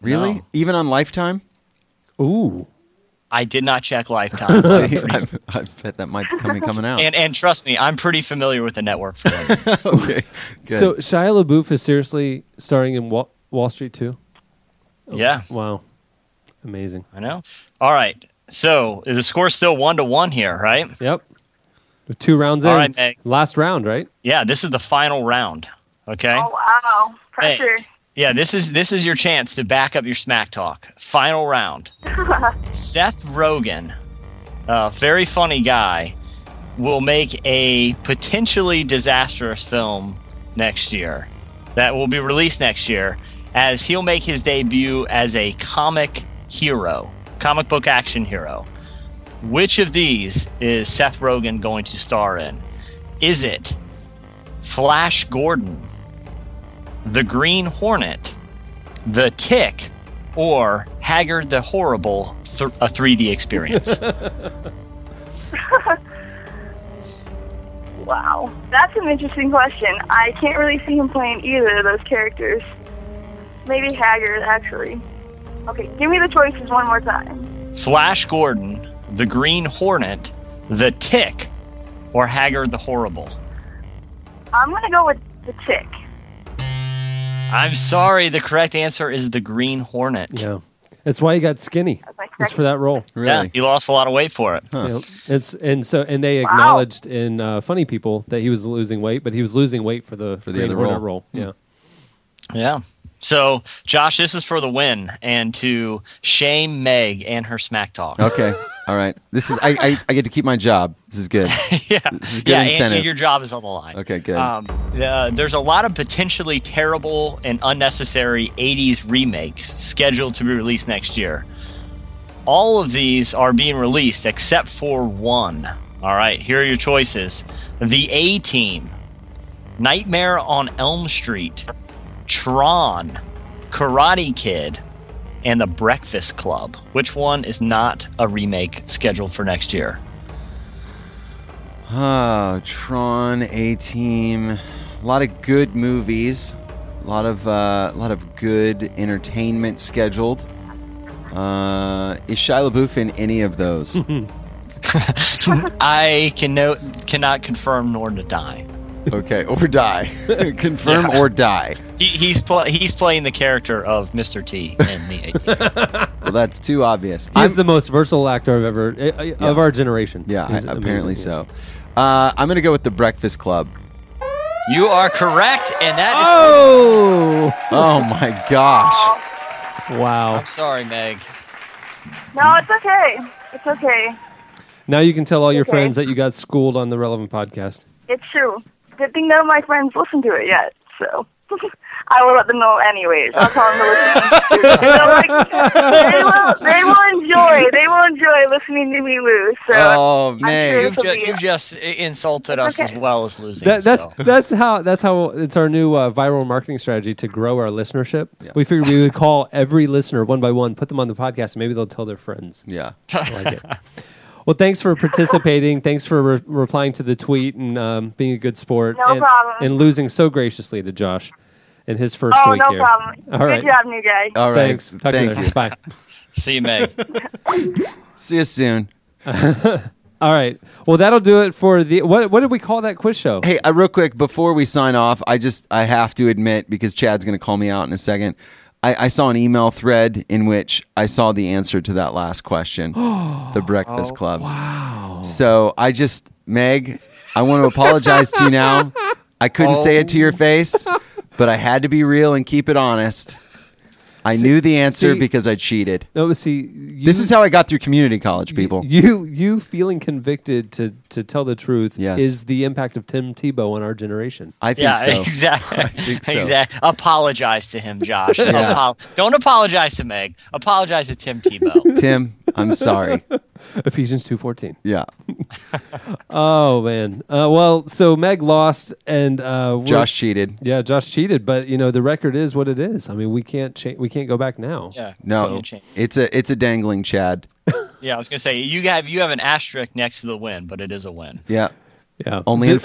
Really? No. Even on Lifetime? Ooh. I did not check Lifetime. I bet that might be coming out. And trust me, I'm pretty familiar with the network for that. Okay. Good. So Shia LaBeouf is seriously starring in Wall Street 2? Oh, yeah. Wow. Amazing. I know. All right. So the score's still 1-1 here, right? Yep. 2 rounds in. All right, Meg. Last round, right? Yeah, this is the final round. Okay. Oh wow, pressure. Meg. Yeah, this is your chance to back up your smack talk. Final round. Seth Rogen, a very funny guy, will make a potentially disastrous film next year that will be released next year, as he'll make his debut as a comic book action hero. Which of these is Seth Rogen going to star in? Is it Flash Gordon, The Green Hornet, The Tick, or Haggard the Horrible, a 3D experience? Wow. That's an interesting question. I can't really see him playing either of those characters. Maybe Haggard, actually. Okay, give me the choices one more time. Flash Gordon, the Green Hornet, the Tick, or Haggard the Horrible? I'm going to go with the Tick. I'm sorry, the correct answer is the Green Hornet. Yeah. That's why he got skinny. It's for that role. Really? Yeah, he lost a lot of weight for it. Huh. Yep. And they acknowledged in Funny People that he was losing weight, but he was losing weight for the other role. Yeah. Yeah. So, Josh, this is for the win and to shame Meg and her smack talk. Okay. All right. This is I get to keep my job. This is good. Yeah. This is good incentive. And your job is on the line. Okay, good. There's a lot of potentially terrible and unnecessary 80s remakes scheduled to be released next year. All of these are being released except for one. All right. Here are your choices. The A-Team, Nightmare on Elm Street, Tron, Karate Kid, and The Breakfast Club. Which one is not a remake scheduled for next year? Tron, A-Team, a lot of good movies, a lot of good entertainment scheduled. Is Shia LaBeouf in any of those? I cannot confirm nor deny. Okay, or die. Confirm or die. He's playing the character of Mr. T in the. Well, that's too obvious. He's the most versatile actor I've ever of our generation. Yeah, apparently so. I'm gonna go with The Breakfast Club. You are correct, and that is. Oh my gosh! Wow. I'm sorry, Meg. No, it's okay. It's okay. Now you can tell all your friends that you got schooled on the relevant podcast. It's true. Good thing none of my friends listen to it yet, so I will let them know anyways. I'll tell them to listen. They will enjoy listening to me lose. So man, you've just insulted us as well as losing. That's how it's our new viral marketing strategy to grow our listenership. Yeah. We figured we would call every listener one by one, put them on the podcast, and maybe they'll tell their friends. Yeah, I like it. Well, thanks for participating. Thanks for replying to the tweet and being a good sport. No problem. And losing so graciously to Josh in his first week here. Oh, no problem. Good job, new guy. All right. Thanks. Talk to you later. Bye. See you, Meg. See you soon. All right. Well, that'll do it for the... What did we call that quiz show? Hey, real quick, before we sign off, I have to admit, because Chad's going to call me out in a second, I saw an email thread in which I saw the answer to that last question, The Breakfast Club. Wow. So Meg, I want to apologize to you now. I couldn't say it to your face, but I had to be real and keep it honest. I knew the answer because I cheated. No, this is how I got through community college, people. You feeling convicted to tell the truth is the impact of Tim Tebow on our generation. I think so. Exactly. I think so. Exactly. Apologize to him, Josh. Yeah. Don't apologize to Meg. Apologize to Tim Tebow. Tim, I'm sorry. Ephesians 2:14. Yeah. Oh, man. Well, so Meg lost and... Josh cheated. Yeah, Josh cheated, but the record is what it is. I mean, we can't go back now. Yeah. No, it's a dangling Chad. Yeah, I was going to say, you have an asterisk next to the win, but it is a win. Yeah. Yeah. Only in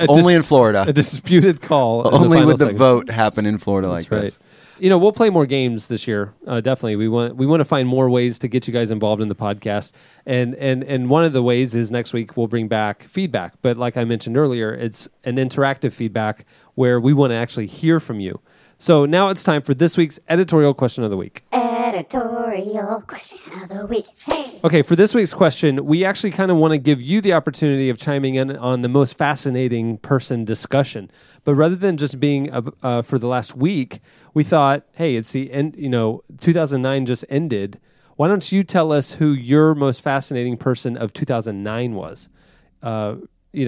Florida. A disputed call. Only with the vote happen in Florida like this. We'll play more games this year. Definitely, we want to find more ways to get you guys involved in the podcast. And one of the ways is next week we'll bring back feedback. But like I mentioned earlier, it's an interactive feedback where we want to actually hear from you. So now it's time for this week's editorial question of the week. Editorial question of the week. Hey. Okay, for this week's question, we actually kind of want to give you the opportunity of chiming in on the most fascinating person discussion. But rather than just being for the last week, we thought, hey, it's the end. 2009 just ended. Why don't you tell us who your most fascinating person of 2009 was? A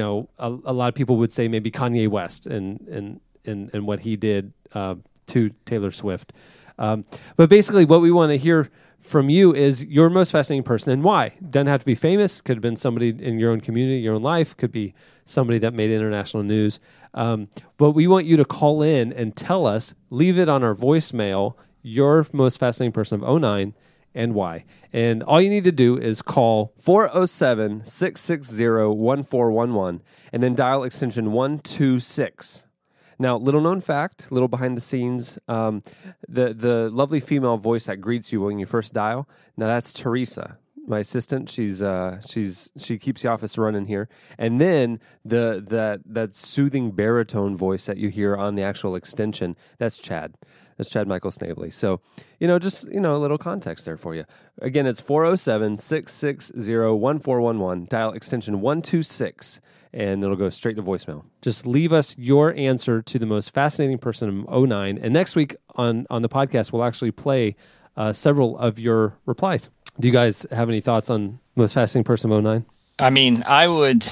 lot of people would say maybe Kanye West and what he did to Taylor Swift. But basically what we want to hear from you is your most fascinating person and why. Doesn't have to be famous. Could have been somebody in your own community, your own life. Could be somebody that made international news. But we want you to call in and tell us, leave it on our voicemail, your most fascinating person of 2009 and why. And all you need to do is call 407-660-1411 and then dial extension 126. Now, little known fact, little behind the scenes, the lovely female voice that greets you when you first dial, now that's Teresa, my assistant. She keeps the office running here. And then that soothing baritone voice that you hear on the actual extension, that's Chad. That's Chad Michael Snavely. So, just, a little context there for you. Again, it's 407-660-1411. Dial extension 126, and it'll go straight to voicemail. Just leave us your answer to the most fascinating person in 09. And next week on the podcast, we'll actually play several of your replies. Do you guys have any thoughts on most fascinating person of 09? I mean, as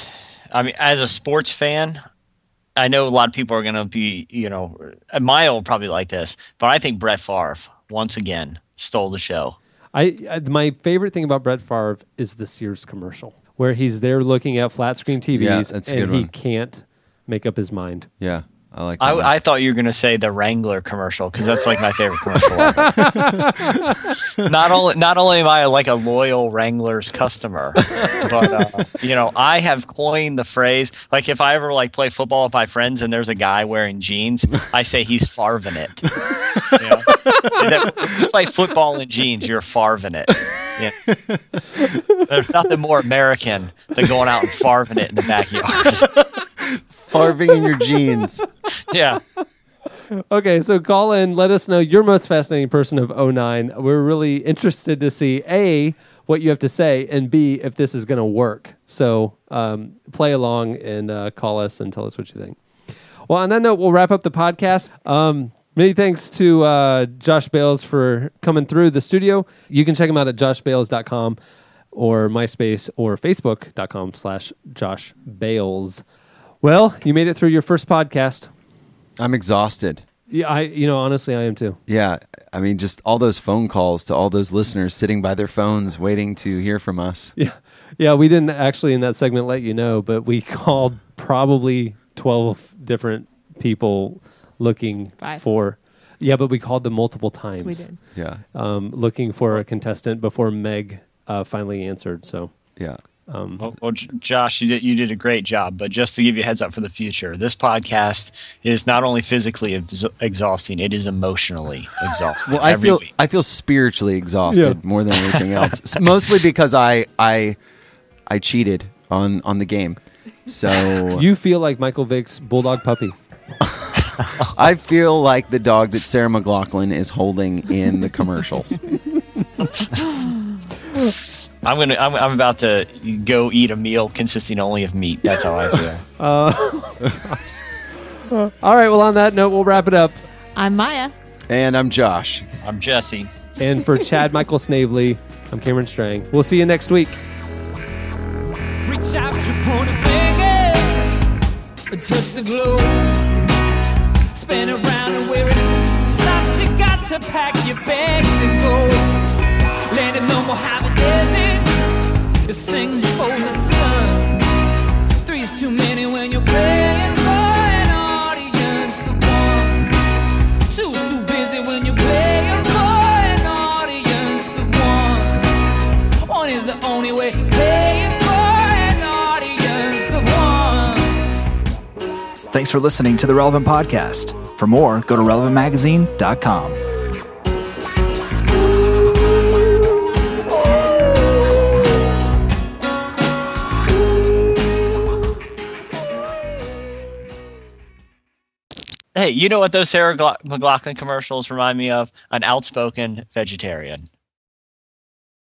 a sports fan, I know a lot of people are going to be, Maya will probably like this, but I think Brett Favre, once again, stole the show. My favorite thing about Brett Favre is the Sears commercial, where he's there looking at flat screen TVs, he can't make up his mind. Yeah, I like that. I thought you were going to say the Wrangler commercial, because that's like my favorite commercial. Not only am I like a loyal Wranglers customer, but I have coined the phrase. Like if I ever play football with my friends and there's a guy wearing jeans, I say he's farvin' it. You play football in jeans, you're farvin' it. Yeah. There's nothing more American than going out and farving it in the backyard. Farving in your jeans. Yeah. Okay, so call in. Let us know your most fascinating person of 09. We're really interested to see, A, what you have to say, and B, if this is going to work. So play along and call us and tell us what you think. Well, on that note, we'll wrap up the podcast. Many thanks to Josh Bales for coming through the studio. You can check him out at joshbales.com or MySpace or Facebook.com/Josh Bales. Well, you made it through your first podcast. I'm exhausted. Yeah, honestly, I am too. Yeah, I mean, just all those phone calls to all those listeners sitting by their phones waiting to hear from us. Yeah, we didn't actually in that segment let you know, but we called probably 12 different people looking for... Yeah, but we called them multiple times. We did. Yeah. Looking for a contestant before Meg finally answered, so... Yeah. Josh, you did a great job, but just to give you a heads up for the future, this podcast is not only physically exhausting, it is emotionally exhausting. Well, I feel spiritually exhausted more than anything else. It's mostly because I cheated on the game. So you feel like Michael Vick's bulldog puppy. I feel like the dog that Sarah McLachlan is holding in the commercials. I'm about to go eat a meal consisting only of meat. That's how I feel. All right. Well, on that note, we'll wrap it up. I'm Maya. And I'm Josh. I'm Jesse. And for Chad Michael Snavely, I'm Cameron Strang. We'll see you next week. Reach out your pointed finger, touch the globe, spin around and where it stops. You got to pack your bags and go. Let it no more have a desert. You sing before the sun. 3's too many when you're praying for an audience of one. 2's too busy when you're praying for an audience of one. 1 is the only way. Paying for an audience of one. Thanks for listening to The Relevant Podcast. For more, go to relevantmagazine.com. Hey, you know what those Sarah McLachlan commercials remind me of? An outspoken vegetarian.